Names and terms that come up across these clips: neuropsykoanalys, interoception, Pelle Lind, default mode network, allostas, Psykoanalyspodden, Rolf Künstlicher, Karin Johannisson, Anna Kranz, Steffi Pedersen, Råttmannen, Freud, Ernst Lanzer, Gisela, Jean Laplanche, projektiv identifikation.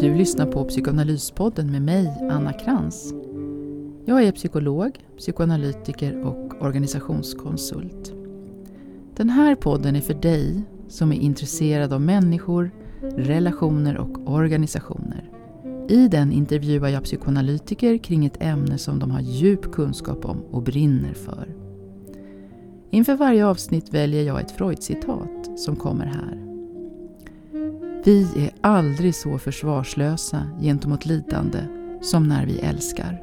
Du lyssnar på Psykoanalyspodden med mig, Anna Kranz. Jag är psykolog, psykoanalytiker och organisationskonsult. Den här podden är för dig som är intresserad av människor, relationer och organisationer. I den intervjuar jag psykoanalytiker kring ett ämne som de har djup kunskap om och brinner för. Inför varje avsnitt väljer jag ett Freud-citat som kommer här. Vi är aldrig så försvarslösa gentemot lidande som när vi älskar.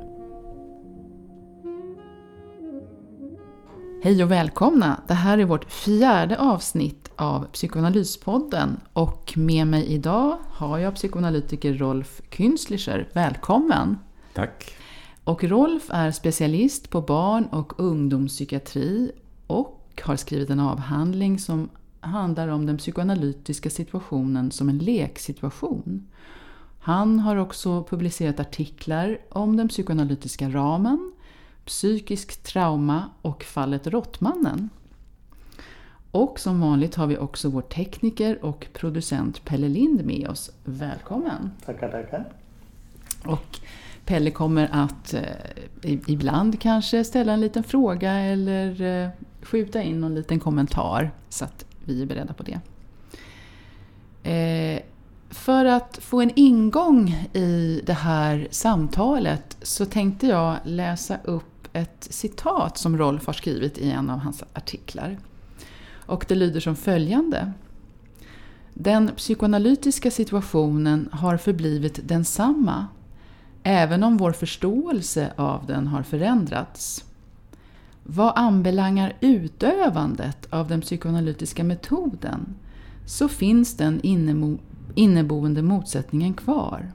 Hej och välkomna! Det här är vårt fjärde avsnitt av Psykoanalyspodden och med mig idag har jag psykoanalytiker Rolf Künstlicher. Välkommen! Tack! Och Rolf är specialist på barn- och ungdomspsykiatri och har skrivit en avhandling som handlar om den psykoanalytiska situationen som en leksituation. Han har också publicerat artiklar om den psykoanalytiska ramen, psykisk trauma och fallet Råttmannen. Och som vanligt har vi också vår tekniker och producent Pelle Lind med oss. Välkommen! Tackar, tackar! Och Pelle kommer att ibland kanske ställa en liten fråga eller skjuta in någon liten kommentar så att vi är beredda på det. För att få en ingång i det här samtalet så tänkte jag läsa upp ett citat som Rolf har skrivit i en av hans artiklar. Och det lyder som följande. Den psykoanalytiska situationen har förblivit densamma, även om vår förståelse av den har förändrats. Vad anbelangar utövandet av den psykoanalytiska metoden så finns den inneboende motsättningen kvar.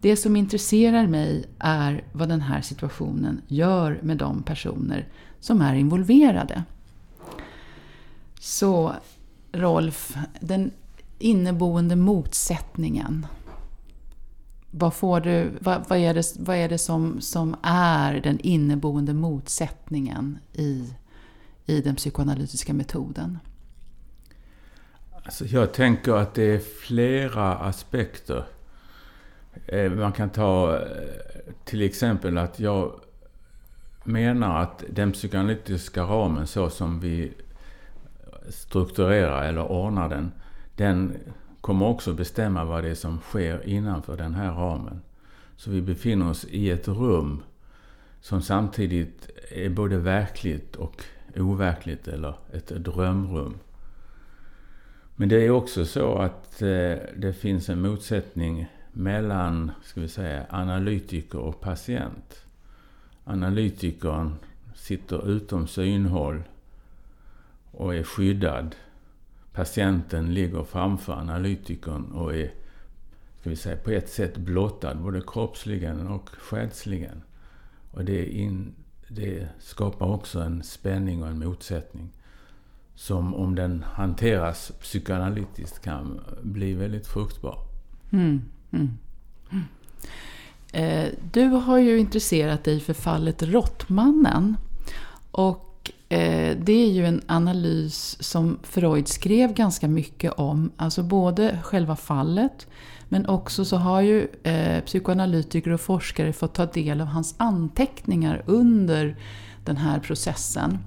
Det som intresserar mig är vad den här situationen gör med de personer som är involverade. Så Rolf, den inneboende motsättningen. Vad är det som är den inneboende motsättningen i den psykoanalytiska metoden? Alltså jag tänker att det är flera aspekter. Man kan ta till exempel att jag menar att den psykoanalytiska ramen så som vi strukturerar eller ordnar den kommer också bestämma vad det är som sker innanför den här ramen. Så vi befinner oss i ett rum som samtidigt är både verkligt och overkligt eller ett drömrum. Men det är också så att det finns en motsättning mellan, ska vi säga, analytiker och patient. Analytikern sitter utom synhåll och är skyddad. Patienten ligger framför analytikern och är, ska vi säga, på ett sätt blottad både kroppsligen och själsligen. Och det skapar också en spänning och en motsättning som om den hanteras psykoanalytiskt kan bli väldigt fruktbar. Du har ju intresserat dig för fallet Råttmannen och det är ju en analys som Freud skrev ganska mycket om, alltså både själva fallet men också så har ju psykoanalytiker och forskare fått ta del av hans anteckningar under den här processen.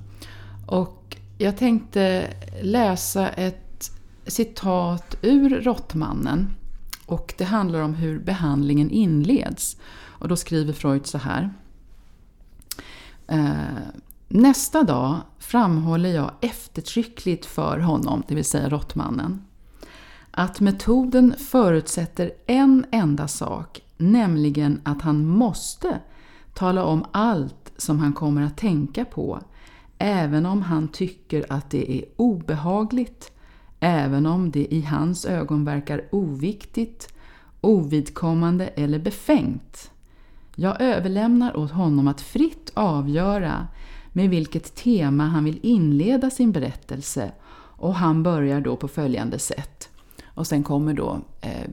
Och jag tänkte läsa ett citat ur Råttmannen och det handlar om hur behandlingen inleds och då skriver Freud så här. Nästa dag framhåller jag eftertryckligt för honom, det vill säga Råttmannen, att metoden förutsätter en enda sak, nämligen att han måste tala om allt som han kommer att tänka på, även om han tycker att det är obehagligt, även om det i hans ögon verkar oviktigt, ovidkommande eller befängt. Jag överlämnar åt honom att fritt avgöra med vilket tema han vill inleda sin berättelse och han börjar då på följande sätt. Och sen kommer då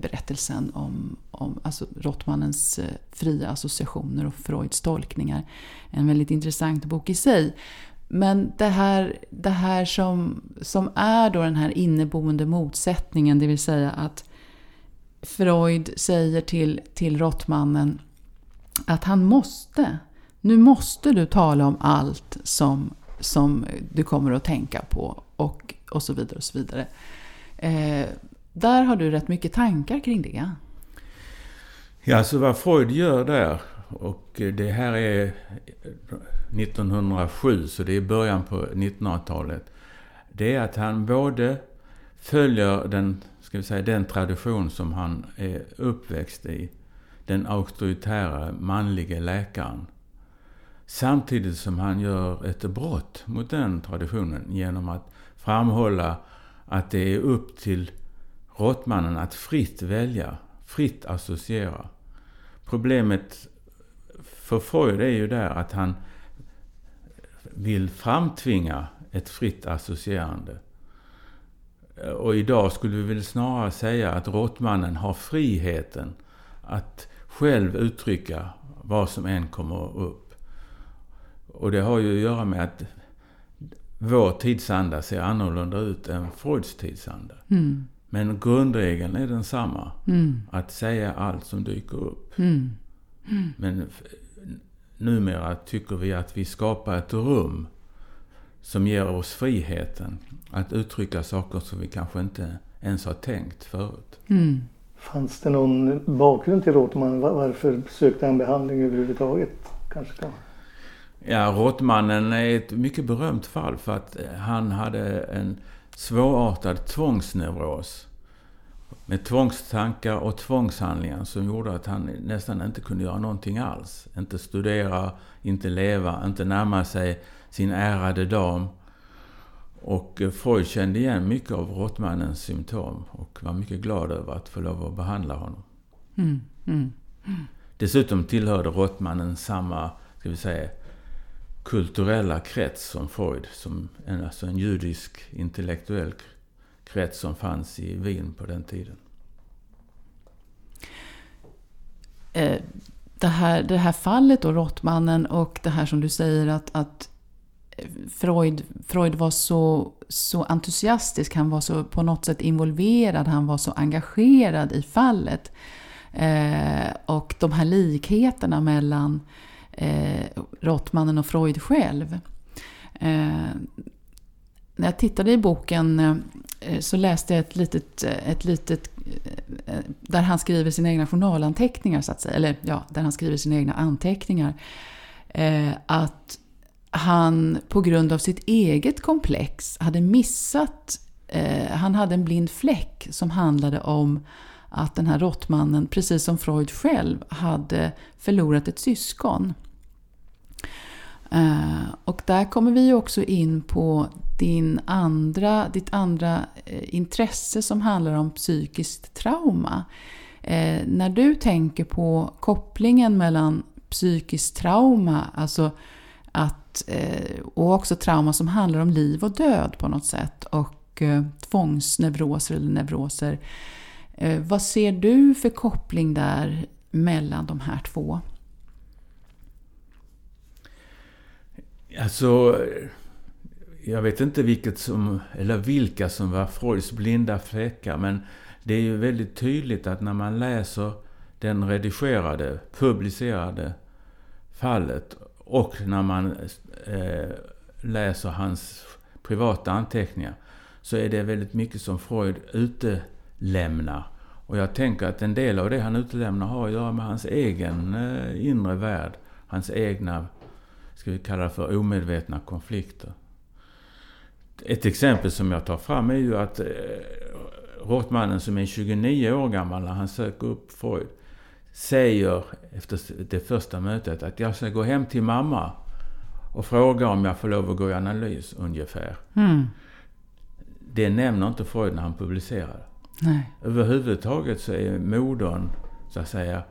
berättelsen om alltså Råttmannens fria associationer och Freuds tolkningar. En väldigt intressant bok i sig. Men det här som är då den här inneboende motsättningen, det vill säga att Freud säger till Råttmannen att nu måste du tala om allt som du kommer att tänka på och så vidare och så vidare. Där har du rätt mycket tankar kring det. Ja, så vad Freud gör där, och det här är 1907, så det är början på 1900-talet, det är att han både följer den tradition som han är uppväxt i, den auktoritära manliga läkaren, samtidigt som han gör ett brott mot den traditionen genom att framhålla att det är upp till Råttmannen att fritt välja, fritt associera. Problemet för Freud är ju där att han vill framtvinga ett fritt associerande. Och idag skulle vi väl snarare säga att Råttmannen har friheten att själv uttrycka vad som än kommer upp. Och det har ju att göra med att vår tidsanda ser annorlunda ut än Freuds tidsanda. Mm. Men grundregeln är densamma. Mm. Att säga allt som dyker upp. Mm. Mm. Men numera tycker vi att vi skapar ett rum som ger oss friheten att uttrycka saker som vi kanske inte ens har tänkt förut. Mm. Fanns det någon bakgrund till Råttmannen? Varför sökte han behandling överhuvudtaget? Ja, Råttmannen är ett mycket berömt fall för att han hade en svårartad tvångsneuros med tvångstankar och tvångshandlingar som gjorde att han nästan inte kunde göra någonting alls. Inte studera, inte leva, inte närma sig sin ärade dam. Och Freud kände igen mycket av Råttmannens symptom och var mycket glad över att få lov att behandla honom. Mm, mm, mm. Dessutom tillhörde Råttmannen samma, kulturella krets som Freud, som en judisk intellektuell krets som fanns i Wien på den tiden. Det här fallet då, Råttmannen, och det här som du säger att Freud var så entusiastisk, han var så på något sätt involverad, han var så engagerad i fallet. Och de här likheterna mellan Råttmannen och Freud själv. När jag tittade i boken så läste jag ett litet där han skriver sina egna journalanteckningar, så att säga, eller ja, där han skriver sina egna anteckningar, att han på grund av sitt eget komplex hade missat, han hade en blind fläck som handlade om att den här Råttmannen, precis som Freud själv, hade förlorat ett syskon. Och där kommer vi också in på ditt andra intresse som handlar om psykiskt trauma. När du tänker på kopplingen mellan psykiskt trauma, alltså och också trauma som handlar om liv och död på något sätt, och tvångsneuroser eller neuroser, vad ser du för koppling där mellan de här två? Alltså, jag vet inte vilka som var Freuds blinda fläckar, men det är ju väldigt tydligt att när man läser den redigerade, publicerade fallet och när man läser hans privata anteckningar, så är det väldigt mycket som Freud utelämnar. Och jag tänker att en del av det han utelämnar har att göra med hans egen inre värld, hans egna, ska vi kalla för omedvetna konflikter. Ett exempel som jag tar fram är ju att Råttmannen, som är 29 år gammal när han söker upp Freud, säger efter det första mötet att jag ska gå hem till mamma och fråga om jag får lov att gå i analys ungefär. Mm. Det nämner inte Freud när han publicerar. Nej. Överhuvudtaget så är modern, så att säga,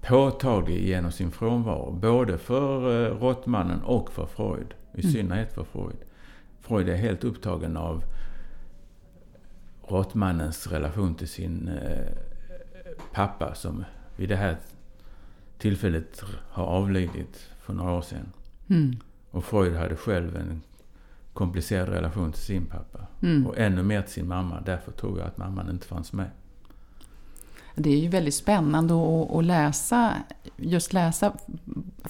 påtaglig genom sin frånvaro, både för Råttmannen och för Freud, i synnerhet för Freud. Freud är helt upptagen av Råttmannens relation till sin pappa, som vid det här tillfället har avlidit för några år sedan. Mm. Och Freud hade själv en komplicerad relation till sin pappa. Mm. Och ännu mer till sin mamma. Därför tror jag att mamman inte fanns med. Det är ju väldigt spännande att läsa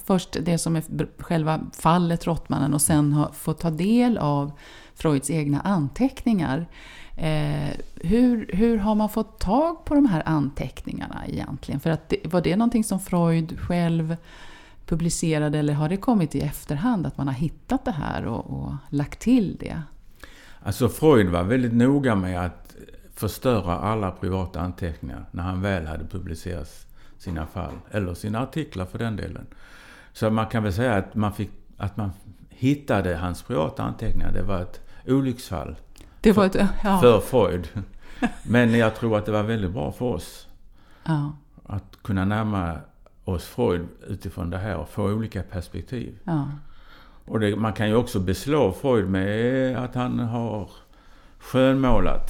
först det som är själva fallet Råttmannen och sen få ta del av Freuds egna anteckningar. Hur har man fått tag på de här anteckningarna egentligen? För att var det någonting som Freud själv publicerade, eller har det kommit i efterhand att man har hittat det här och lagt till det? Alltså Freud var väldigt noga med att förstöra alla privata anteckningar när han väl hade publicerat sina fall eller sina artiklar för den delen. Så man kan väl säga att man hittade hans privata anteckningar. Det var ett olycksfall för Freud. Men jag tror att det var väldigt bra för oss att kunna närma oss Freud utifrån det här och få olika perspektiv. Ja. Och man kan ju också beslå Freud med att han har skönmålat.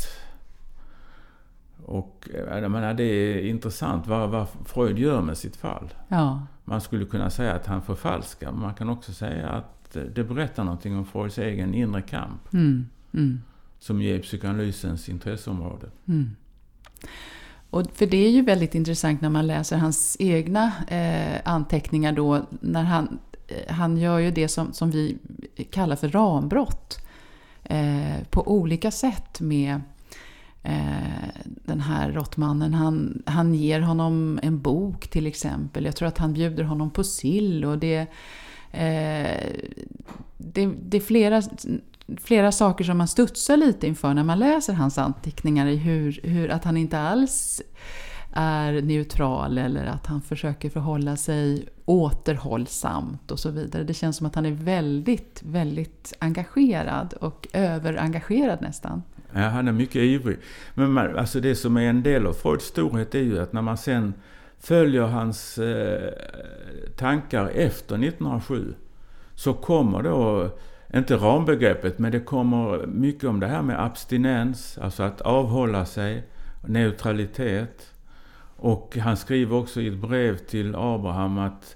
Och jag menar, det är intressant vad Freud gör med sitt fall. Ja. Man skulle kunna säga att han förfalskar, men man kan också säga att det berättar någonting om Freuds egen inre kamp. Mm. Mm. Som ger psykoanalysens intresseområde. Mm. Och för det är ju väldigt intressant när man läser hans egna anteckningar då, när han gör ju det som vi kallar för rambrott på olika sätt med den här Råttmannen. Han ger honom en bok till exempel. Jag tror att han bjuder honom på sill, och det är flera saker som man studsar lite inför när man läser hans anteckningar, i hur att han inte alls är neutral, eller att han försöker förhålla sig återhållsamt och så vidare. Det känns som att han är väldigt, väldigt engagerad och överengagerad nästan. Ja, han är mycket ivrig. Men alltså det som är en del av Freuds storhet är ju att när man sen följer hans tankar efter 1907 så kommer då inte rambegreppet, men det kommer mycket om det här med abstinens, alltså att avhålla sig, neutralitet. Och han skriver också i ett brev till Abraham att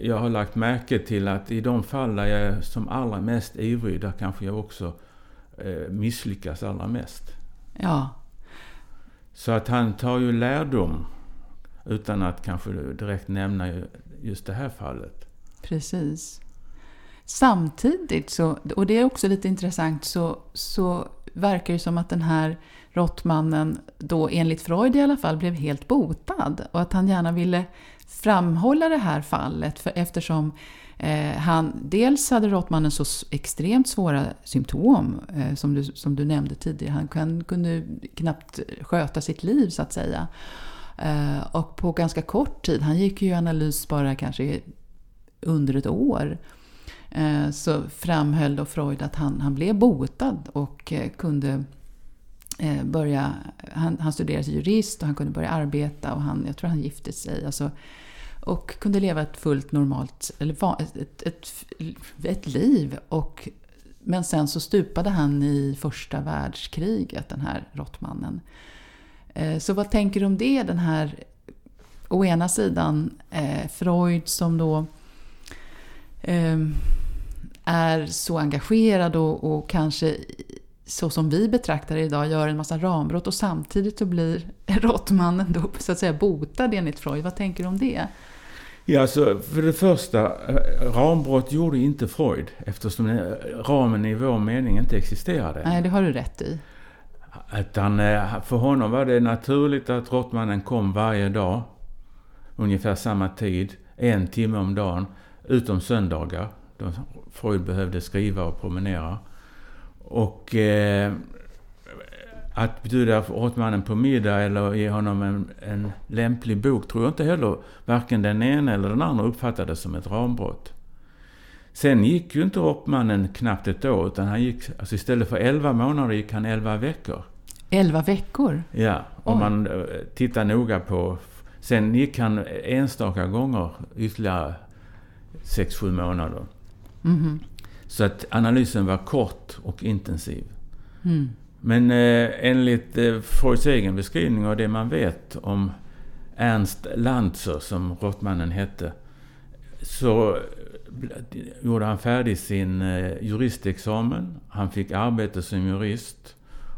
jag har lagt märke till att i de fall där jag är som allra mest ivrig, där kanske jag också misslyckas allra mest. Ja. Så att han tar ju lärdom utan att kanske direkt nämna just det här fallet. Precis. Samtidigt så, och det är också lite intressant, så verkar det som att den här Råttmannen då enligt Freud i alla fall blev helt botad, och att han gärna ville framhålla det här fallet eftersom han dels hade Råttmannen så extremt svåra symptom som du nämnde tidigare. Han kunde knappt sköta sitt liv så att säga, och på ganska kort tid. Han gick ju i analys bara kanske under ett år. Så framhöll då Freud att han blev botad och kunde börja, han studerade till jurist och han kunde börja arbeta, och jag tror han gifte sig alltså, och kunde leva ett fullt normalt eller ett liv, men sen så stupade han i första världskriget, den här Råttmannen. Så vad tänker du om det, den här å ena sidan Freud som då är så engagerad och kanske så som vi betraktar det idag gör en massa rambrott, och samtidigt så blir Råttmannen då så att säga botad enligt Freud. Vad tänker du om det? Ja, alltså, för det första, rambrott gjorde inte Freud eftersom ramen i vår mening inte existerade. Nej, det har du rätt i. För honom var det naturligt att Råttmannen kom varje dag ungefär samma tid, en timme om dagen, utom söndagar då Freud behövde skriva och promenera. Och att bjuda Råttmannen på middag eller ge honom en lämplig bok tror jag inte heller varken den ena eller den andra uppfattade som ett rambrott. Sen gick ju inte Råttmannen knappt ett år, utan han gick, alltså istället för 11 månader gick han 11 veckor. 11 veckor? Ja, om man tittar noga på. Sen gick han enstaka gånger ytterligare 6-7 månader. Mm-hmm. Så att analysen var kort och intensiv. Mm. Men enligt Freuds egen beskrivning av det man vet om Ernst Lanzer, som Råttmannen hette, så gjorde han färdig sin juristexamen. Han fick arbete som jurist.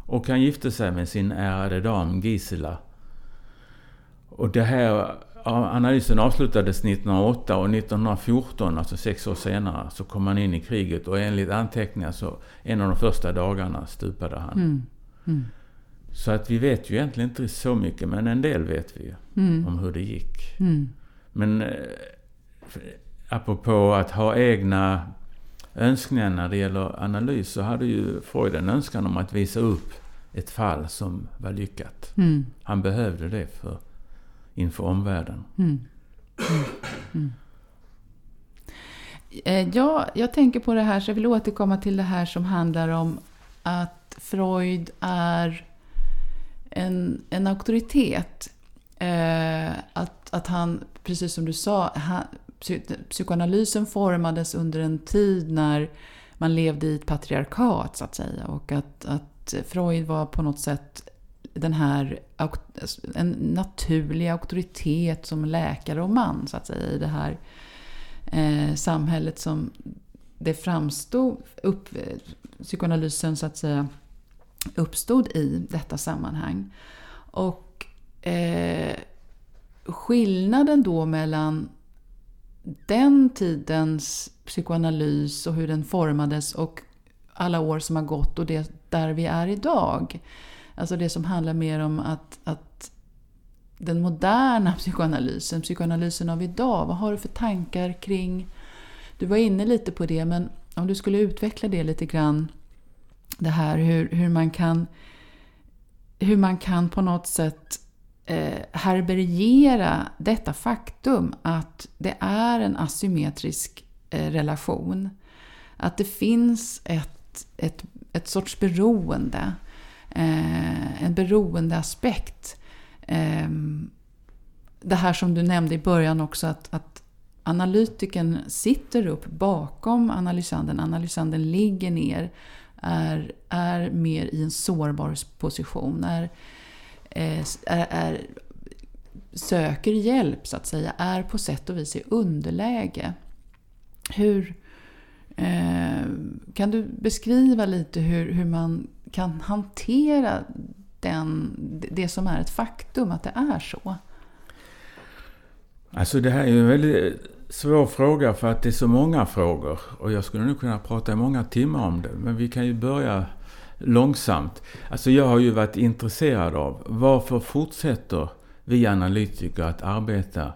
Och han gifte sig med sin ärade dam Gisela. Och det här analysen avslutades 1908 och 1914, alltså 6 år senare, så kom han in i kriget. Och enligt anteckningar så en av de första dagarna stupade han. Mm. Mm. Så att vi vet ju egentligen inte så mycket, men en del vet vi om hur det gick. Mm. Men apropå att ha egna önskningar när det gäller analys, så hade ju Freud en önskan om att visa upp ett fall som var lyckat. Mm. Han behövde det inför omvärlden. Mm. Mm. Mm. Jag tänker på det här, så jag vill återkomma till det här som handlar om att Freud är en auktoritet. Att han, precis som du sa, psykoanalysen formades under en tid när man levde i ett patriarkat, så att säga, och att Freud var på något sätt den här en naturlig auktoritet som läkare och man, så att säga, i det här samhället som det framstod psykoanalysen, så att säga, uppstod i detta sammanhang. Och skillnaden då mellan den tidens psykoanalys och hur den formades och alla år som har gått och det där vi är idag, alltså det som handlar mer om att den moderna psykoanalysen av idag, vad har du för tankar kring? Du var inne lite på det, men om du skulle utveckla det lite grann, det här hur man kan på något sätt härbärgera detta faktum att det är en asymmetrisk relation, att det finns ett sorts beroende, en beroendeaspekt. Det här som du nämnde i början också, att analytikern sitter upp bakom analysanden ligger ner, är mer i en sårbar position, söker hjälp, så att säga, är på sätt och vis i underläge. Hur kan du beskriva lite hur man kan hantera det som är ett faktum att det är så? Alltså det här är ju en väldigt svår fråga, för att det är så många frågor, och jag skulle nu kunna prata i många timmar om det, men vi kan ju börja långsamt. Alltså jag har ju varit intresserad av varför fortsätter vi analytiker att arbeta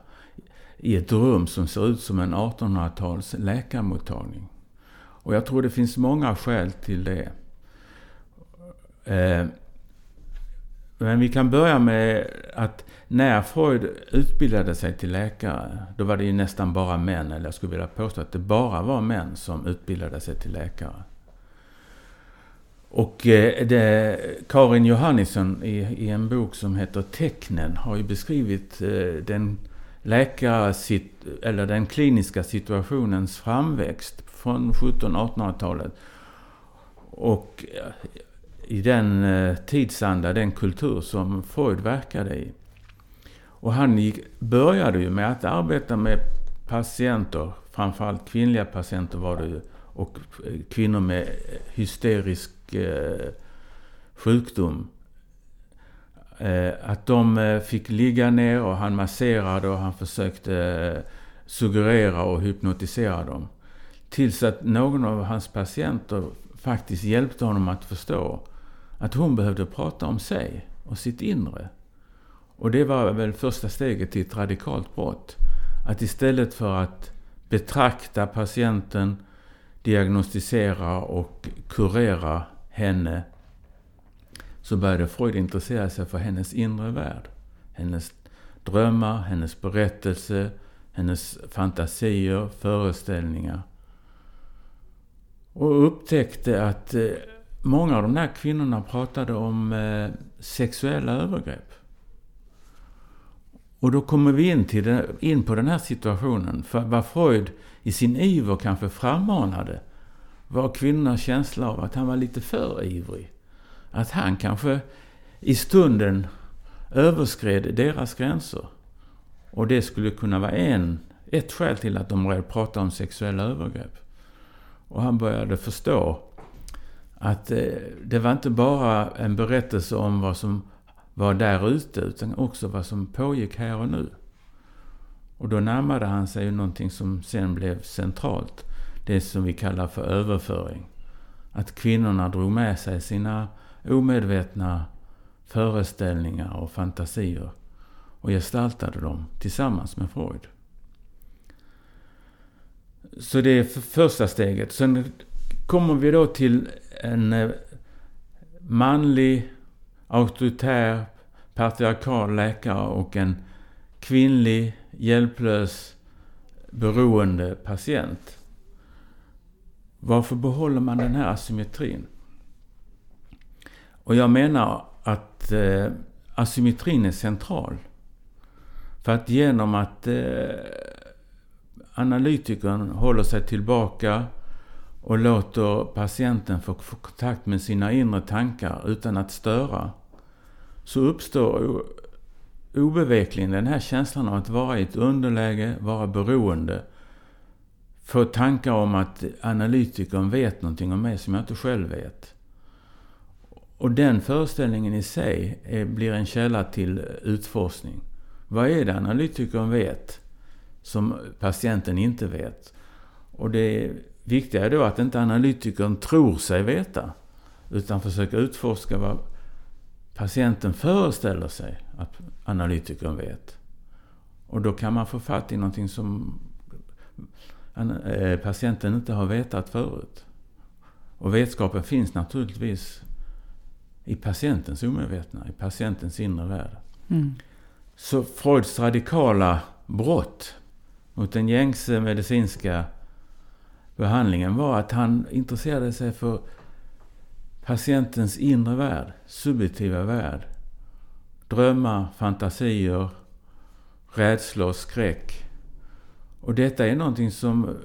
i ett rum som ser ut som en 1800-tals läkarmottagning. Och jag tror det finns många skäl till det. Men vi kan börja med att när Freud utbildade sig till läkare, då var det ju nästan bara män, eller jag skulle vilja påstå att det bara var män som utbildade sig till läkare. Och Karin Johannisson i en bok som heter Tecknen har ju beskrivit den eller den kliniska situationens framväxt från 1700-1800-talet. Och i den tidsanda, den kultur som Freud verkade i. Och han började ju med att arbeta med patienter, framförallt kvinnliga patienter var det ju, och kvinnor med hysterisk sjukdom. Att de fick ligga ner, och han masserade och han försökte suggerera och hypnotisera dem. Tills att någon av hans patienter faktiskt hjälpte honom att förstå att hon behövde prata om sig och sitt inre. Och det var väl första steget till ett radikalt brott. Att istället för att betrakta patienten, diagnostisera och kurera henne, så började Freud intressera sig för hennes inre värld. Hennes drömmar, hennes berättelse, hennes fantasier, föreställningar. Och upptäckte att många av de där kvinnorna pratade om sexuella övergrepp. Och då kommer vi in på den här situationen. För vad Freud i sin iver kanske frammanade var kvinnornas känsla av att han var lite för ivrig. Att han kanske i stunden överskred deras gränser. Och det skulle kunna vara en ett skäl till att de började prata om sexuella övergrepp. Och han började förstå att det var inte bara en berättelse om vad som var där ute utan också vad som pågick här och nu. Och då närmade han sig någonting som sen blev centralt. Det som vi kallar för överföring. Att kvinnorna drog med sig sina omedvetna föreställningar och fantasier och gestaltade dem tillsammans med Freud. Så det är första steget. Sen kommer vi då till en manlig, auktoritär, patriarkal läkare och en kvinnlig, hjälplös, beroende patient. Varför behåller man den här asymmetrin? Och jag menar att asymmetrin är central. För att genom att analytikern håller sig tillbaka och låter patienten få kontakt med sina inre tankar utan att störa, så uppstår obevekligen den här känslan av att vara i ett underläge, vara beroende. Få tankar om att analytikern vet någonting om mig som jag inte själv vet. Och den föreställningen i sig blir en källa till utforskning. Vad är det analytikern vet som patienten inte vet? Och det viktiga är då att inte analytikern tror sig veta utan försöker utforska vad patienten föreställer sig att analytikern vet. Och då kan man få fatt i någonting som patienten inte har vetat förut. Och vetskapen finns naturligtvis i patientens omedvetna, i patientens inre värld. Mm. Så Freuds radikala brott mot den gängse medicinska behandlingen var att han intresserade sig för patientens inre värld, subjektiva värld. Drömmar, fantasier, rädslor, skräck. Och detta är någonting som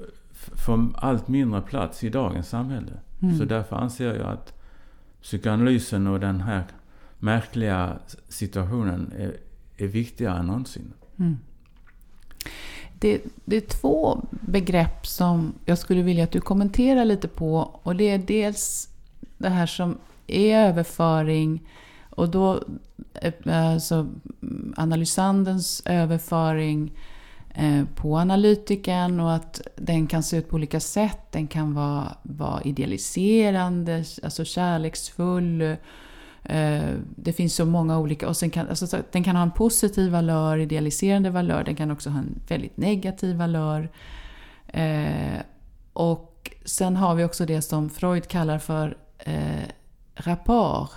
får allt mindre plats i dagens samhälle. Mm. Så därför anser jag att psykoanalysen och den här märkliga situationen är viktigare än någonsin. Mm. Det är två begrepp som jag skulle vilja att du kommenterar lite på. Och det är dels det här som är överföring och då alltså analysandens överföring på analytiken och att den kan se ut på olika sätt. Den kan vara idealiserande, alltså kärleksfull. Det finns så många olika. Och sen den kan ha en positiv valör, idealiserande valör. Den kan också ha en väldigt negativ valör. Och sen har vi också det som Freud kallar för rapport.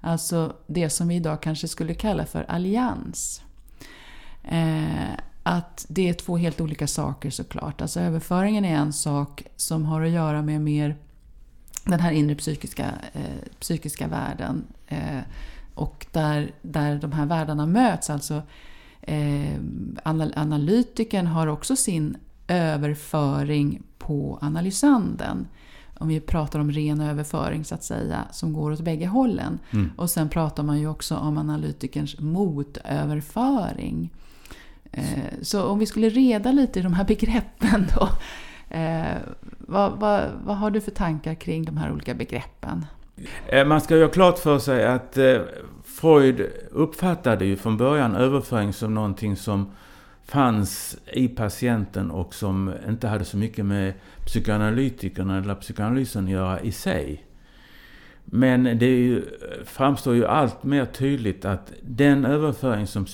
Alltså det som vi idag kanske skulle kalla för allians. Att det är två helt olika saker såklart. Alltså överföringen är en sak som har att göra med mer den här inre psykiska världen. Och där de här världarna möts. Alltså analytiken har också sin överföring på analysanden. Om vi pratar om ren överföring så att säga, som går åt bägge hållen. Mm. Och sen pratar man ju också om analytikerns motöverföring. Så om vi skulle reda lite i de här begreppen då. Vad har du för tankar kring de här olika begreppen? Man ska göra klart för sig att Freud uppfattade ju från början överföring som någonting som fanns i patienten och som inte hade så mycket med psykoanalytikerna eller psykoanalysen att göra i sig. Men det är ju, framstår ju allt mer tydligt att den överföring som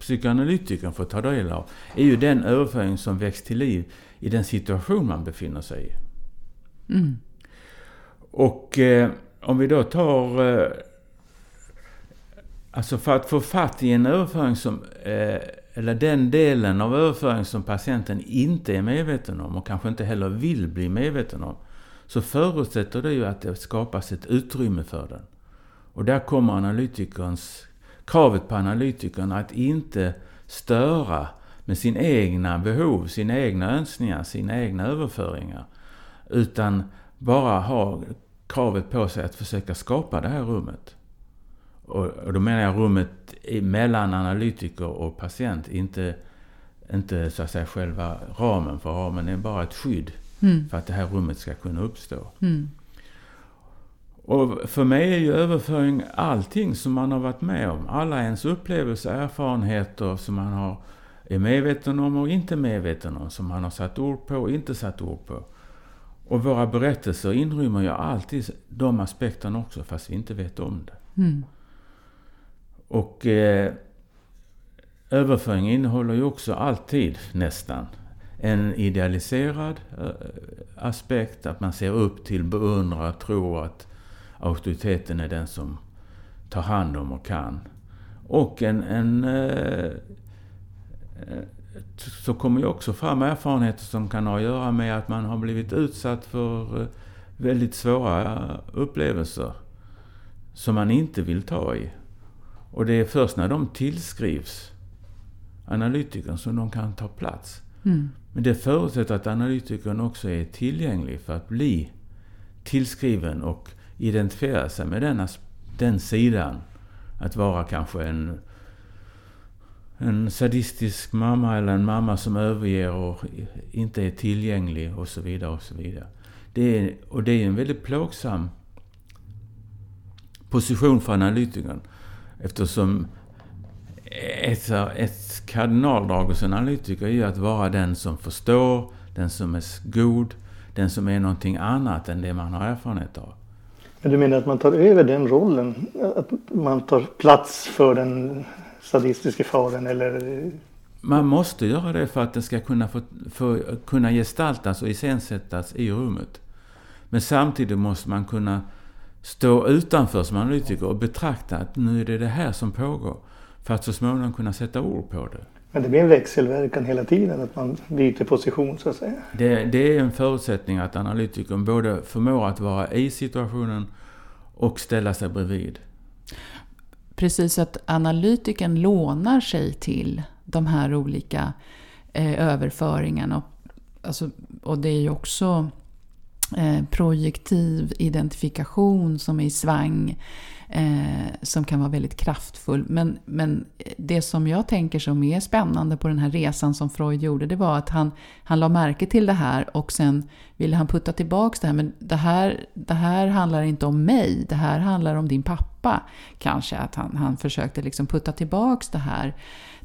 psykoanalytikern får ta del av är ju den överföring som väcks till liv i den situation man befinner sig i. Mm. Och om vi då tar alltså för att få fatt i en överföring som eller den delen av överföring som patienten inte är medveten om och kanske inte heller vill bli medveten om, så förutsätter det ju att det skapas ett utrymme för den. Och där kommer kravet på analytikern att inte störa med sina egna behov, sina egna önskningar, sina egna överföringar. Utan bara ha kravet på sig att försöka skapa det här rummet. Och då menar jag rummet mellan analytiker och patient, inte inte så att säga själva ramen, för ramen är bara ett skydd för att det här rummet ska kunna uppstå. Mm. Och för mig är ju överföring allting som man har varit med om. Alla ens upplevelser, erfarenheter som man har, är medveten om och inte medveten om. Som man har satt ord på och inte satt ord på. Och våra berättelser inrymmer ju alltid de aspekterna också, fast vi inte vet om det. Mm. Och överföring innehåller ju också alltid nästan en idealiserad aspekt. Att man ser upp till, beundrar, tror att auktoriteten är den som tar hand om och kan. Och så kommer ju också fram erfarenheter som kan ha att göra med att man har blivit utsatt för väldigt svåra upplevelser som man inte vill ta i. Och det är först när de tillskrivs analytikern som de kan ta plats. Mm. Men det förutsätter att analytikern också är tillgänglig för att bli tillskriven och identifiera sig med den sidan. Att vara kanske en sadistisk mamma eller en mamma som överger och inte är tillgänglig och så vidare och så vidare. Det är en väldigt plågsam position för analytikern, eftersom ett kardinaldrag hos en analytiker är ju att vara den som förstår, den som är god, den som är någonting annat än det man har erfarenhet av. Men du menar att man tar över den rollen? Att man tar plats för den sadistiska faren? Eller? Man måste göra det för att den ska kunna, kunna gestaltas och iscensättas i rummet. Men samtidigt måste man kunna stå utanför som analytiker och betrakta att nu är det här som pågår. För att så småningom kunna sätta ord på det. Men det blir en växelverkan hela tiden, att man byter position så att säga. Det är en förutsättning att analytikern både förmår att vara i situationen och ställa sig bredvid. Precis, att analytikern lånar sig till de här olika överföringarna. Och det är ju också projektiv identifikation som är i svang, som kan vara väldigt kraftfull. Men det som jag tänker som är spännande på den här resan som Freud gjorde, det var att han la märke till det här och sen ville han putta tillbaka det här. Men det här handlar inte om mig, det här handlar om din pappa kanske. Att han försökte liksom putta tillbaka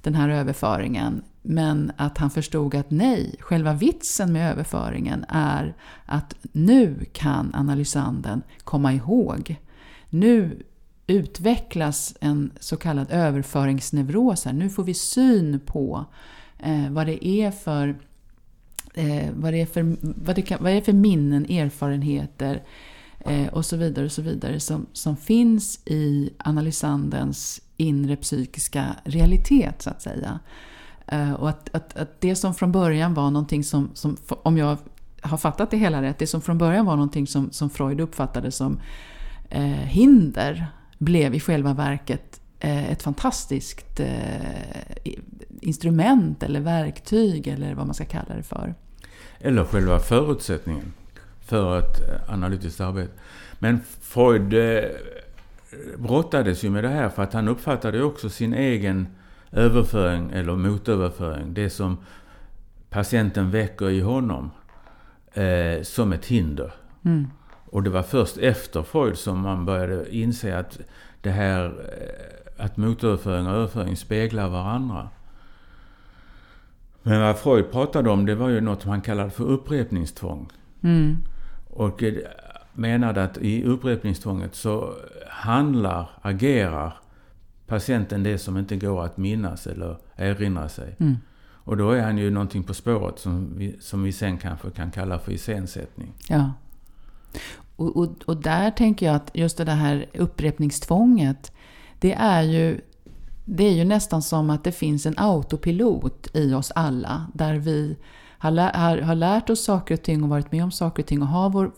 den här överföringen. Men att han förstod att nej, själva vitsen med överföringen är att nu kan analysanden komma ihåg. Nu utvecklas en så kallad överföringsneuros här. Nu får vi syn på vad det är för minnen, erfarenheter och så vidare som finns i analysandens inre psykiska realitet så att säga. Och att det som från början var någonting som, om jag har fattat det hela rätt, det som från början var någonting som Freud uppfattade som hinder, blev i själva verket ett fantastiskt instrument eller verktyg eller vad man ska kalla det för. Eller själva förutsättningen för ett analytiskt arbete. Men Freud brottades ju med det här för att han uppfattade också sin egen överföring eller motöverföring, det som patienten väcker i honom som ett hinder. Mm. Och det var först efter Freud som man började inse att det här, att motöverföring och överföring speglar varandra. Men vad Freud pratade om, det var ju något man kallade för upprepningstvång. Mm. Och menade att i upprepningstvånget så agerar patienten det som inte går att minnas eller erinra sig. Mm. Och då är han ju någonting på spåret som vi sen kanske kan kalla för iscensättning. Ja. Och där tänker jag att just det här upprepningstvånget, det är ju nästan som att det finns en autopilot i oss alla, där vi har lärt oss saker och ting och varit med om saker och ting och har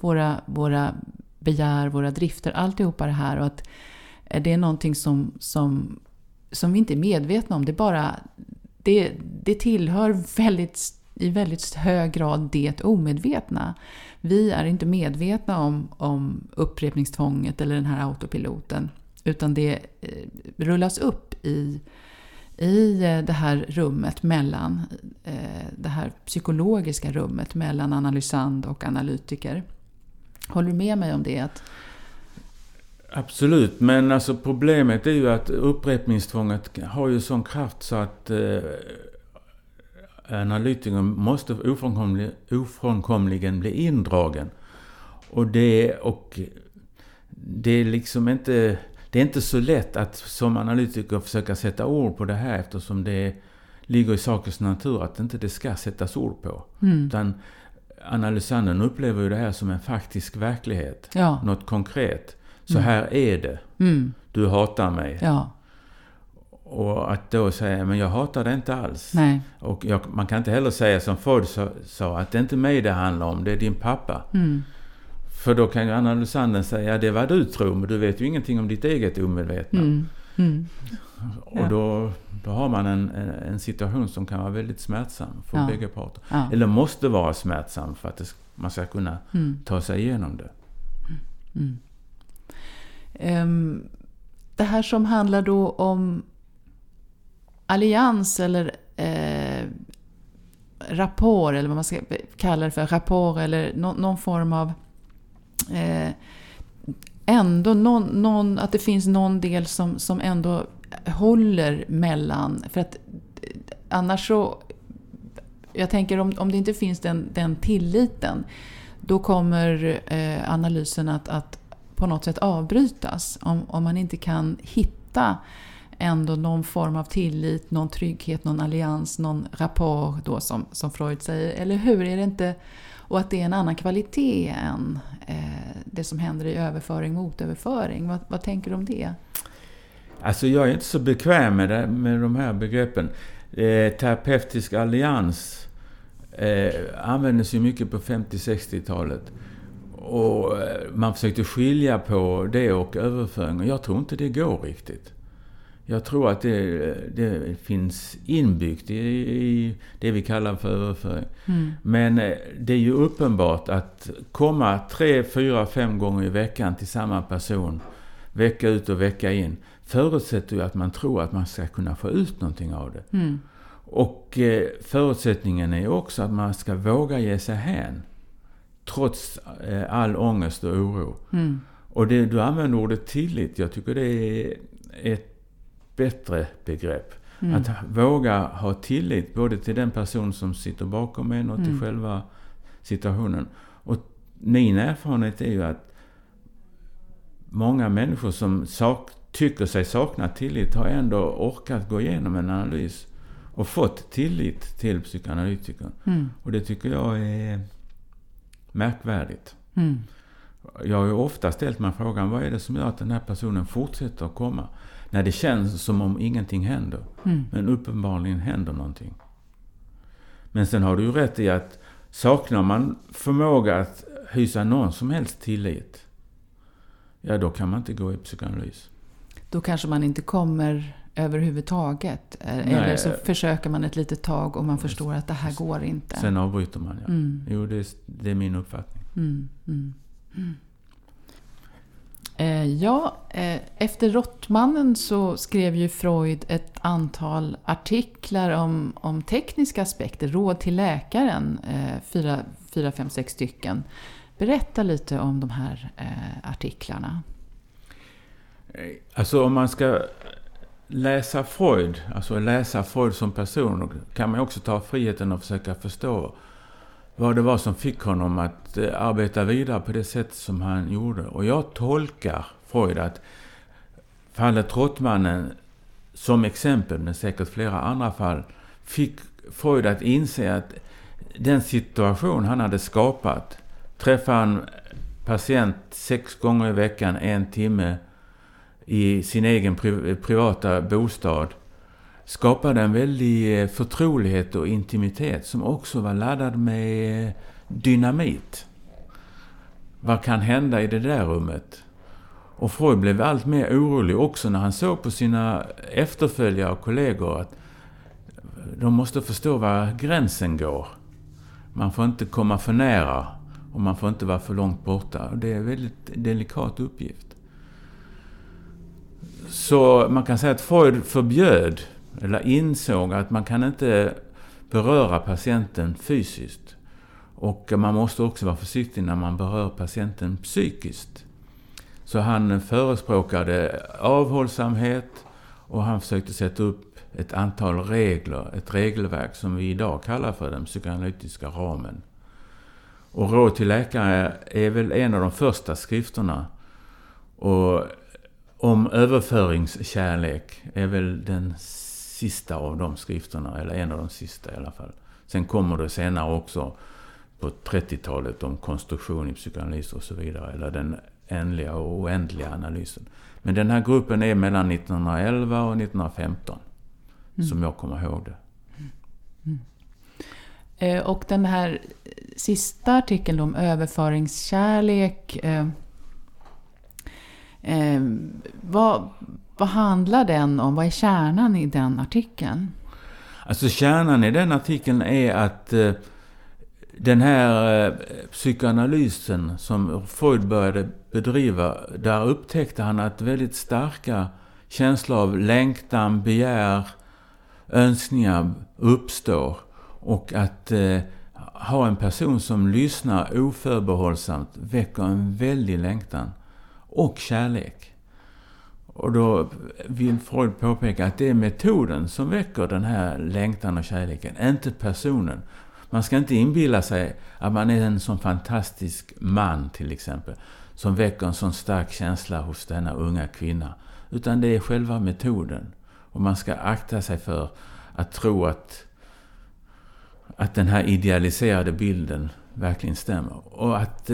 våra begär, våra drifter, alltihopa det här, och att det är någonting som vi inte är medvetna om. Det bara det tillhör i väldigt hög grad det omedvetna. Vi är inte medvetna om upprepningstvånget eller den här autopiloten, utan det rullas upp i, i det här rummet mellan, det här psykologiska rummet mellan analysand och analytiker. Håller du med mig om det? Absolut, men alltså problemet är ju att upprepningstvånget har ju sån kraft så att analytikern måste ofrånkomligen bli indragen. Och det är liksom inte... Det är inte så lätt att som analytiker försöka sätta ord på det här, eftersom det ligger i sakens natur att inte det ska sättas ord på. Mm. Utan analysanden upplever ju det här som en faktisk verklighet. Ja. Något konkret. Så här är det. Mm. Du hatar mig. Ja. Och att då säga, men jag hatar det inte alls. Nej. Och man kan inte heller säga som Freud sa, att det är inte mig det handlar om, det är din pappa. Mm. För då kan ju analysanden säga, det var du tror, men du vet ju ingenting om ditt eget omedvetna. Mm. Mm. Ja. Och då har man en situation som kan vara väldigt smärtsam för bägge parter. Ja. Eller måste vara smärtsam för att man ska kunna ta sig igenom det. Mm. Det här som handlar då om allians eller rapport, eller vad man ska kalla det för, rapport eller någon form av ändå någon, att det finns någon del som ändå håller mellan, för att annars så, jag tänker om det inte finns den tilliten, då kommer analysen att på något sätt avbrytas, om man inte kan hitta ändå någon form av tillit, någon trygghet, någon allians, någon rapport då som Freud säger, eller hur är det inte? Och att det är en annan kvalitet än det som händer i överföring mot överföring. Vad tänker du om det? Alltså jag är inte så bekväm med de här begreppen. Terapeutisk allians användes ju mycket på 50-60-talet. Och man försökte skilja på det och överföring. Och jag tror inte det går riktigt. Jag tror att det finns inbyggt i det vi kallar för överföring. Mm. Men det är ju uppenbart att komma 3, 4, 5 gånger i veckan till samma person, vecka ut och vecka in, förutsätter ju att man tror att man ska kunna få ut någonting av det. Mm. Och förutsättningen är också att man ska våga ge sig hän, trots all ångest och oro. Mm. Och du använder ordet tillit. Jag tycker det är ett bättre begrepp. Mm. Att våga ha tillit både till den person som sitter bakom en och till själva situationen. Och min erfarenhet är ju att många människor som tycker sig sakna tillit har ändå orkat gå igenom en analys och fått tillit till psykoanalytikern. Mm. Och det tycker jag är märkvärdigt. Mm. Jag har ju ofta ställt mig frågan, vad är det som gör att den här personen fortsätter att komma? När det känns som om ingenting händer. Mm. Men uppenbarligen händer någonting. Men sen har du ju rätt i att saknar man förmåga att hysa någon som helst tillit, ja då kan man inte gå i psykoanalys. Då kanske man inte kommer överhuvudtaget. Nej. Eller så försöker man ett litet tag och man förstår att det här går inte. Sen avbryter man, ja. Mm. Jo, det är min uppfattning. Mm, mm, mm. Efter Råttmannen så skrev ju Freud ett antal artiklar om tekniska aspekter, råd till läkaren, 4, 5, 6 stycken. Berätta lite om de här artiklarna. Alltså om man ska läsa Freud som person, kan man också ta friheten och försöka förstå vad det var som fick honom att arbeta vidare på det sätt som han gjorde. Och jag tolkar Freud att fallet Råttmannen som exempel, men säkert flera andra fall, fick Freud att inse att den situation han hade skapat, träffa en patient 6 gånger i veckan, 1 timme i sin egen privata bostad, skapade en väldig förtrolighet och intimitet som också var laddad med dynamit. Vad kan hända i det där rummet? Och Freud blev allt mer orolig också när han såg på sina efterföljare och kollegor att de måste förstå var gränsen går. Man får inte komma för nära och man får inte vara för långt borta. Det är en väldigt delikat uppgift. Så man kan säga att Freud förbjöd eller insåg att man kan inte beröra patienten fysiskt. Och man måste också vara försiktig när man berör patienten psykiskt. Så han förespråkade avhållsamhet och han försökte sätta upp ett antal regler, ett regelverk som vi idag kallar för den psykoanalytiska ramen. Och Råd till läkare är väl en av de första skrifterna, och Om överföringskärlek är väl den sista av de skrifterna, eller en av de sista i alla fall. Sen kommer det senare också på 30-talet om konstruktion i psykoanalys och så vidare, eller den ändliga och oändliga analysen. Men den här gruppen är mellan 1911 och 1915 som jag kommer ihåg det. Och den här sista artikeln om överföringskärlek, vad handlar den om? Vad är kärnan i den artikeln? Alltså kärnan i den artikeln är att den här psykoanalysen som Freud började bedriva, där upptäckte han att väldigt starka känslor av längtan, begär, önskningar uppstår. Och att ha en person som lyssnar oförbehållsamt väcker en väldig längtan och kärlek. Och då vill Freud påpeka att det är metoden som väcker den här längtan och kärleken, inte personen. Man ska inte inbilla sig att man är en sån fantastisk man till exempel som väcker en sån stark känsla hos denna unga kvinna, utan det är själva metoden. Och man ska akta sig för att tro att den här idealiserade bilden verkligen stämmer. Och att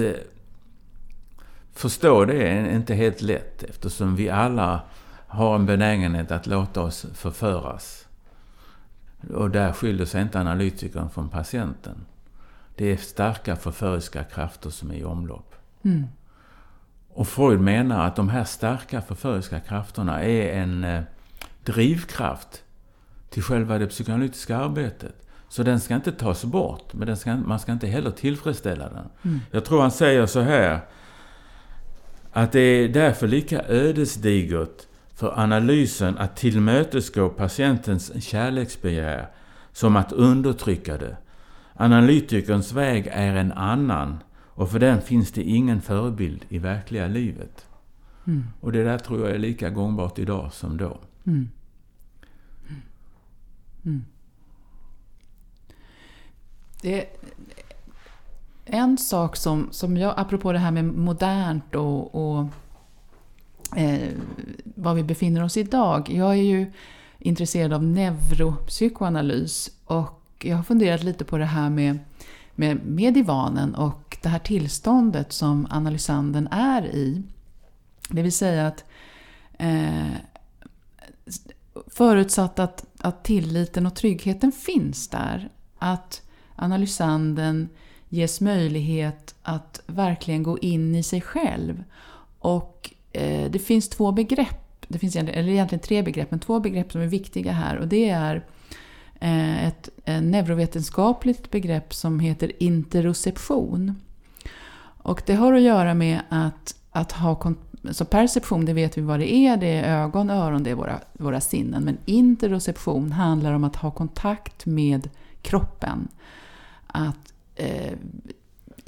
förstå det är inte helt lätt, eftersom vi alla har en benägenhet att låta oss förföras. Och där skiljer sig inte analytikern från patienten. Det är starka förföriska krafter som är i omlopp. Och Freud menar att de här starka förföriska krafterna är en drivkraft till själva det psykoanalytiska arbetet. Så den ska inte tas bort, men man ska inte heller tillfredsställa den. Jag tror han säger så här, att det är därför lika ödesdigert för analysen att tillmötesgå patientens kärleksbegär som att undertrycka det. Analytikerns väg är en annan, och för den finns det ingen förebild i verkliga livet. Och det där tror jag är lika gångbart idag som då. Det är en sak som jag, apropå det här med modernt och var vi befinner oss idag. Jag är ju intresserad av neuropsykoanalys, och jag har funderat lite på det här med divanen och det här tillståndet som analysanden är i. Det vill säga att förutsatt att tilliten och tryggheten finns där, att analysanden ges möjlighet att verkligen gå in i sig själv. Och det finns två begrepp, eller egentligen tre begrepp, men två begrepp som är viktiga här. Och det är ett neurovetenskapligt begrepp som heter interoception. Och det har att göra med att ha så perception, det vet vi vad det är ögon, öron, det är våra sinnen. Men interoception handlar om att ha kontakt med kroppen, att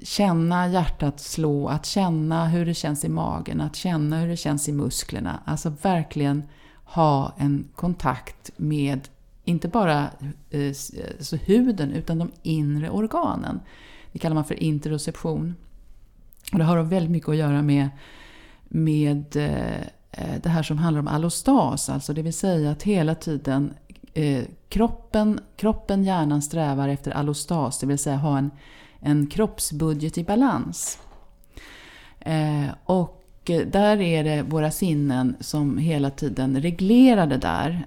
känna hjärtat slå, att känna hur det känns i magen, att känna hur det känns i musklerna. Alltså verkligen ha en kontakt med inte bara huden utan de inre organen. Det kallar man för interoception. Och det har väldigt mycket att göra med det här som handlar om allostas. Alltså det vill säga att hela tiden kroppen, hjärnan strävar efter allostas, det vill säga ha en kroppsbudget i balans. Och där är det våra sinnen som hela tiden reglerar det där,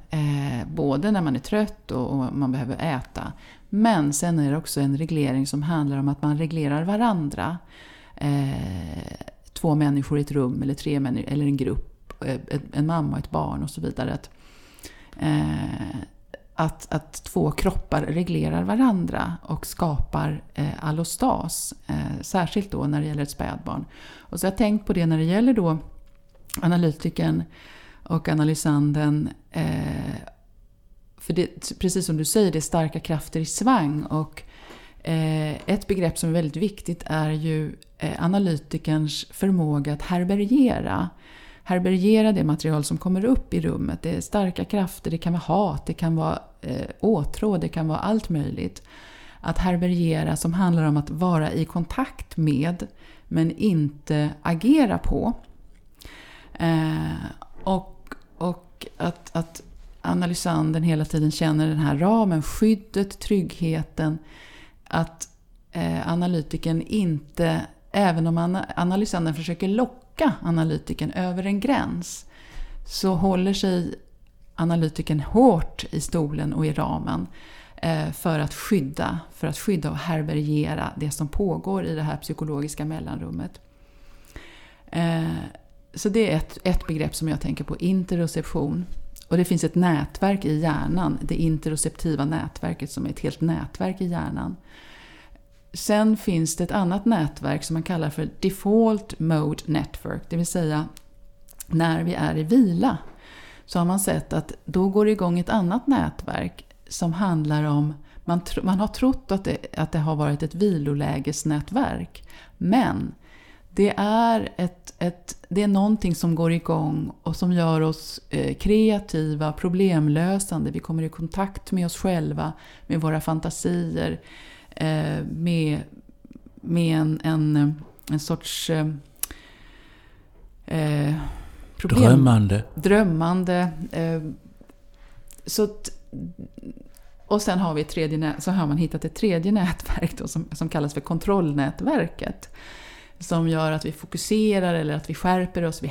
både när man är trött och man behöver äta. Men sen är det också en reglering som handlar om att man reglerar varandra. Två människor i ett rum, eller tre människor, eller en grupp, en mamma och ett barn och så vidare. Att två kroppar reglerar varandra och skapar allostas, särskilt då när det gäller ett spädbarn. Och så jag tänkt på det när det gäller då analytiken och analysanden, För det, precis som du säger, det är starka krafter i svang. Och ett begrepp som är väldigt viktigt är ju analytikerns förmåga att härbärgera. Härbärgera det material som kommer upp i rummet. Det är starka krafter, det kan vara hat, det kan vara åtrå, det kan vara allt möjligt. Att härbärgera, som handlar om att vara i kontakt med men inte agera på. Och att analysanden hela tiden känner den här ramen, skyddet, tryggheten. Att analytiken inte, även om analysanden försöker locka analytiken över en gräns, så håller sig analytiken hårt i stolen och i ramen för att skydda och härbärgera det som pågår i det här psykologiska mellanrummet. Så det är ett begrepp som jag tänker på, interoception. Och det finns ett nätverk i hjärnan, det interoceptiva nätverket, som är ett helt nätverk i hjärnan. Sen finns det ett annat nätverk som man kallar för default mode network, det vill säga när vi är i vila så har man sett att då går det igång ett annat nätverk som handlar om, man har trott att det har varit ett vilolägesnätverk, men det är det är någonting som går igång och som gör oss kreativa, problemlösande. Vi kommer i kontakt med oss själva, med våra fantasier, med en sorts problem. Drömmande. Och sen har vi ett tredje nätverk då, som kallas för kontrollnätverket. Som gör att vi fokuserar eller att vi skärper oss, vi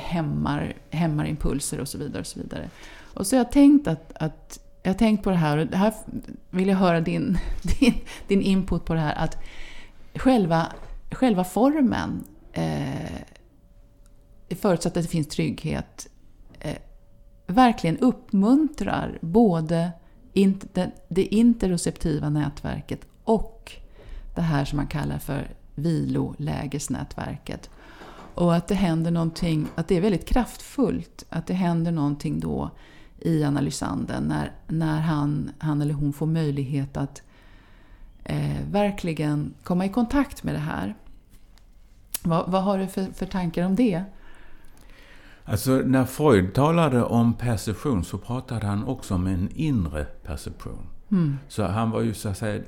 hämmar impulser och så vidare och så vidare. Och så jag har tänkt på det här, och det här vill jag höra din input på det här, att själva formen, förutsatt att det finns trygghet, verkligen uppmuntrar både det interoceptiva nätverket och det här som man kallar för vilolägesnätverket. Och att det händer någonting, att det är väldigt kraftfullt, att det händer någonting då i analysanden när han eller hon får möjlighet att verkligen komma i kontakt med det här. Vad har du för tankar om det? Alltså, när Freud talade om perception så pratade han också om en inre perception. Mm. Så han var ju så att säga,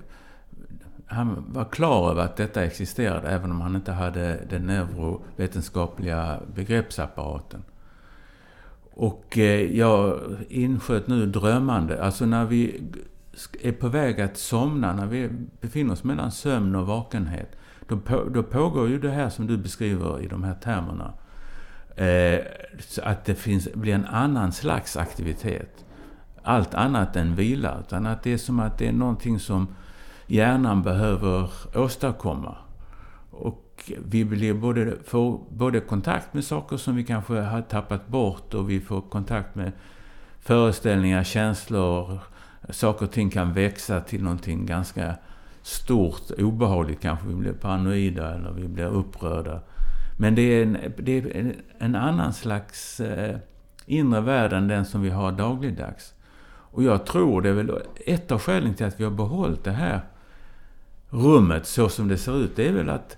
han var klar över att detta existerade, även om han inte hade den neurovetenskapliga begreppsapparaten. Och jag insköt nu drömmande. Alltså när vi är på väg att somna, när vi befinner oss mellan sömn och vakenhet, då pågår ju det här som du beskriver i de här termerna. Att det blir en annan slags aktivitet. Allt annat än vila, utan att det är som att det är någonting som hjärnan behöver åstadkomma, och vi blir får både kontakt med saker som vi kanske har tappat bort, och vi får kontakt med föreställningar, känslor, saker och ting kan växa till någonting ganska stort, obehagligt, kanske vi blir paranoida eller vi blir upprörda. Men det är en annan slags inre värld än den som vi har dagligdags. Och jag tror det är väl ett av skälen till att vi har behållit det här rummet så som det ser ut. Det är väl att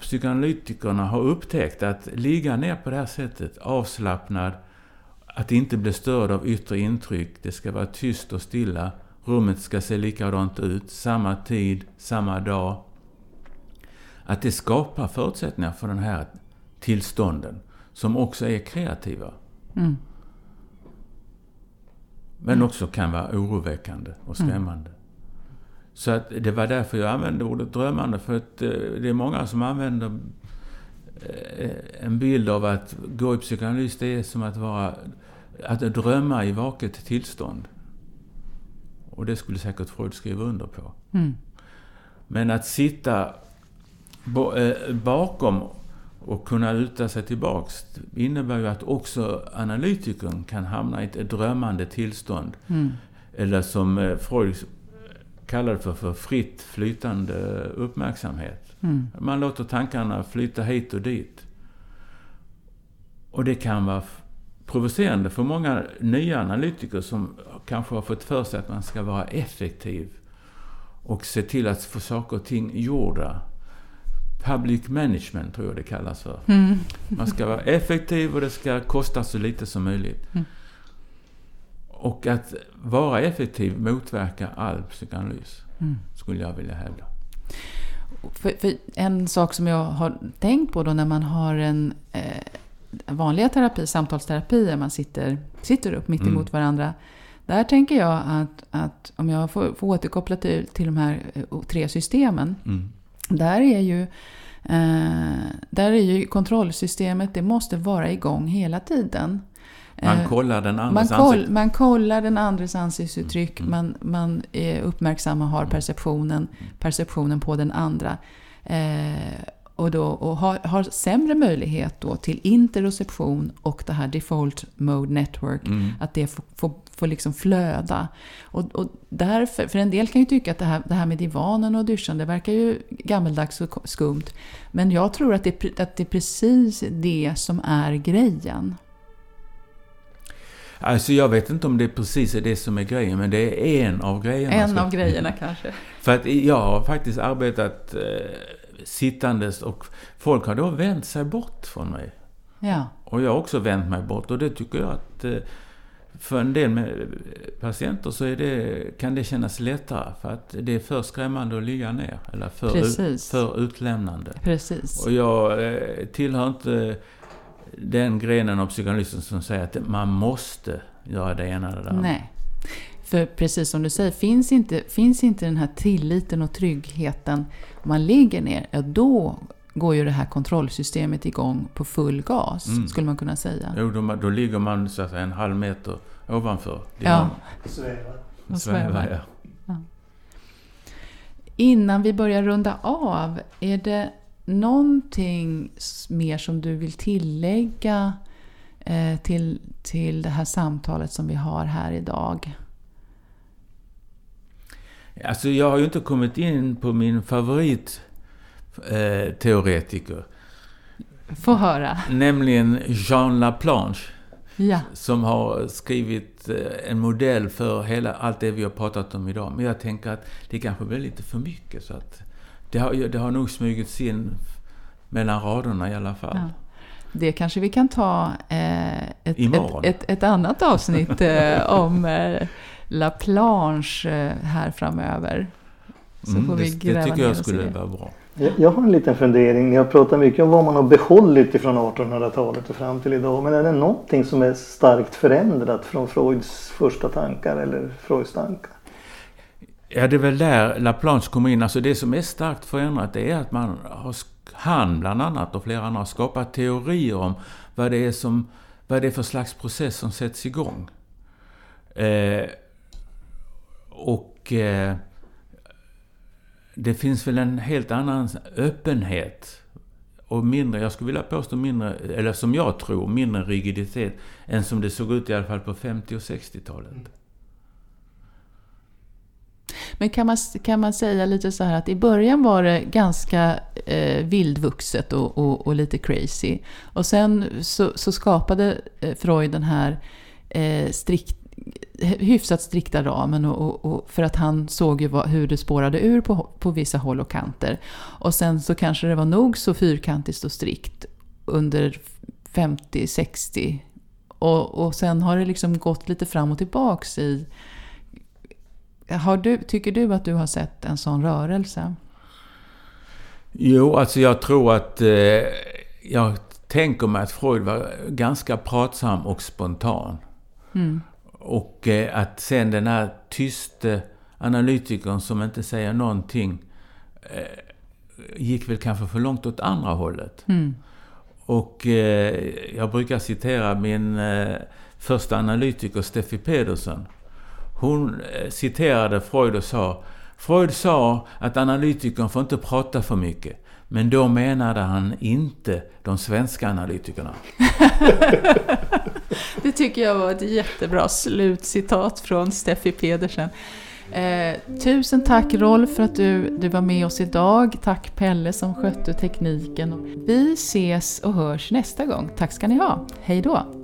psykoanalytikerna har upptäckt att ligga ner på det här sättet, avslappnad, att inte bli störd av yttre intryck, det ska vara tyst och stilla, rummet ska se likadant ut, samma tid, samma dag. Att det skapar förutsättningar för den här tillstånden som också är kreativa. Mm. Men också kan vara oroväckande och skrämmande. Mm. Så att det var därför jag använde ordet drömmande. För att det är många som använder en bild av att gå i psykoanalys. Det är som att drömma i vaket tillstånd. Och det skulle säkert Freud skriva under på. Mm. Men att sitta bakom och kunna luta sig tillbaks innebär ju att också analytikern kan hamna i ett drömmande tillstånd. Mm. Eller som Freud kallade för fritt flytande uppmärksamhet. Mm. Man låter tankarna flyta hit och dit. Och det kan vara provocerande för många nya analytiker som kanske har fått för sig att man ska vara effektiv och se till att få saker och ting gjorda. Public management tror jag det kallas för. Mm. Man ska vara effektiv och det ska kosta så lite som möjligt. Mm. Och att vara effektiv motverkar all psykoanalys, skulle jag vilja hävda. För en sak som jag har tänkt på då när man har en vanliga terapi, samtalsterapi där man sitter upp mitt emot varandra. Där tänker jag att om jag får återkoppla till de här tre systemen. Mm. Där är ju kontrollsystemet, det måste vara igång hela tiden. Man kollar den andres ansiktsuttryck, man är uppmärksam och har perceptionen på den andra. Och har sämre möjlighet då till interoception och det här default mode network, att det får liksom flöda. Och därför, för en del kan ju tycka att det här med divanen och duschen, det verkar ju gammeldags och skumt. Men jag tror att det är precis det som är grejen. Alltså jag vet inte om det är precis det som är grejen, men det är en av grejerna. Av grejerna kanske. För att jag har faktiskt arbetat sittandes och folk har då vänt sig bort från mig. Ja. Och jag har också vänt mig bort, och det tycker jag att för en del med patienter så kan det kännas lättare, för att det är för skrämmande att ligga ner eller för utlämnande. Precis. Och jag tillhör inte den grenen av psykoanalysen som säger att man måste göra det ena eller det andra. Nej. För precis som du säger, finns inte den här tilliten och tryggheten om man ligger ner, ja, då går ju det här kontrollsystemet igång på full gas, skulle man kunna säga. Jo, då ligger man så att säga en halv meter ovanför. Ja. Svävar. Ja. Innan vi börjar runda av, är det någonting mer som du vill tillägga till det här samtalet som vi har här idag? Alltså jag har ju inte kommit in på min favoritteoretiker. Få höra. Nämligen Jean Laplanche. Ja. Som har skrivit en modell för allt det vi har pratat om idag. Men jag tänker att det kanske blir lite för mycket. Så att det har nog smugits in mellan raderna i alla fall. Ja. Det kanske vi kan ta ett annat avsnitt om Laplanche här framöver. Så får vi det tycker jag skulle vara bra. Jag har en liten fundering. Ni har pratat mycket om vad man har behållit från 1800-talet och fram till idag. Men är det någonting som är starkt förändrat från Freuds första tankar eller Freuds tankar? Ja, det är väl där Laplanche kommer in. Alltså det som är starkt förändrat, det är att han bland annat och flera andra har skapat teorier om vad det är för slags process som sätts igång. Och det finns väl en helt annan öppenhet och mindre, jag skulle vilja påstå mindre, eller som jag tror, mindre rigiditet än som det såg ut i alla fall på 50- och 60-talet. Men kan man säga lite så här att i början var det ganska vildvuxet och lite crazy, och sen så skapade Freud den här hyfsat strikta ramen och för att han såg ju hur det spårade ur på vissa håll och kanter, och sen så kanske det var nog så fyrkantigt och strikt under 50-60 och sen har det liksom gått lite fram och tillbaks i. Tycker du att du har sett en sån rörelse? Jo, alltså jag tror att jag tänker mig att Freud var ganska pratsam och spontan. Mm. Och att sen den här tyste analytikern som inte säger någonting gick väl kanske för långt åt andra hållet. Mm. Och jag brukar citera min första analytiker Steffi Pedersen. Hon citerade Freud och sa: Freud sa att analytikern får inte prata för mycket. Men då menade han inte de svenska analytikerna. Det tycker jag var ett jättebra slutcitat från Steffi Pedersen. Tusen tack Rolf för att du var med oss idag. Tack Pelle som skötte tekniken. Vi ses och hörs nästa gång. Tack ska ni ha. Hej då!